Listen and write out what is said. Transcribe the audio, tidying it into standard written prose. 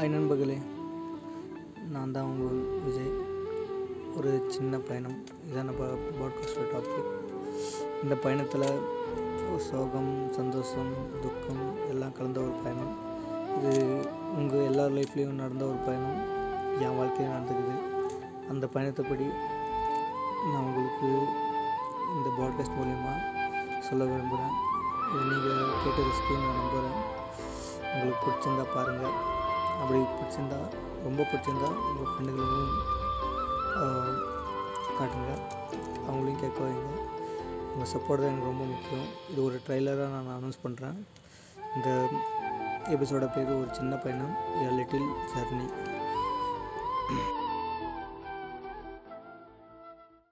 Hi நண்பர்களே, நான் தான் உங்கள் விஜய். ஒரு சின்ன பயணம், இதான் பாட்காஸ்ட் டாபிக். இந்த பயணத்தில் சோகம், சந்தோஷம், துக்கம் எல்லாம் கலந்த ஒரு பயணம். இது உங்கள் எல்லார் லைஃப்லேயும் நடந்த ஒரு பயணம், என் வாழ்க்கையில் நடந்துக்குது. அந்த பயணத்தைப்படி நான் உங்களுக்கு இந்த பாட்காஸ்ட் மூலயமா சொல்ல விரும்புகிறேன். இது நீங்கள் கேட்ட ரிஸ்க்கு நான் நம்புகிறேன். உங்களுக்கு பிடிச்சிருந்தா பாருங்கள். அப்படி பிடிச்சிருந்தா, ரொம்ப பிடிச்சிருந்தா உங்கள் ஃப்ரெண்டுகளையும் காட்டுங்க, அவங்களையும் கேட்க வைங்க. உங்கள் சப்போர்ட் தான் எனக்கு ரொம்ப முக்கியம். இது ஒரு ட்ரைலராக நான் அனௌன்ஸ் பண்ணுறேன். இந்த எபிசோட பேர் ஒரு சின்ன பயணம், லிட்டில் ஜர்னி.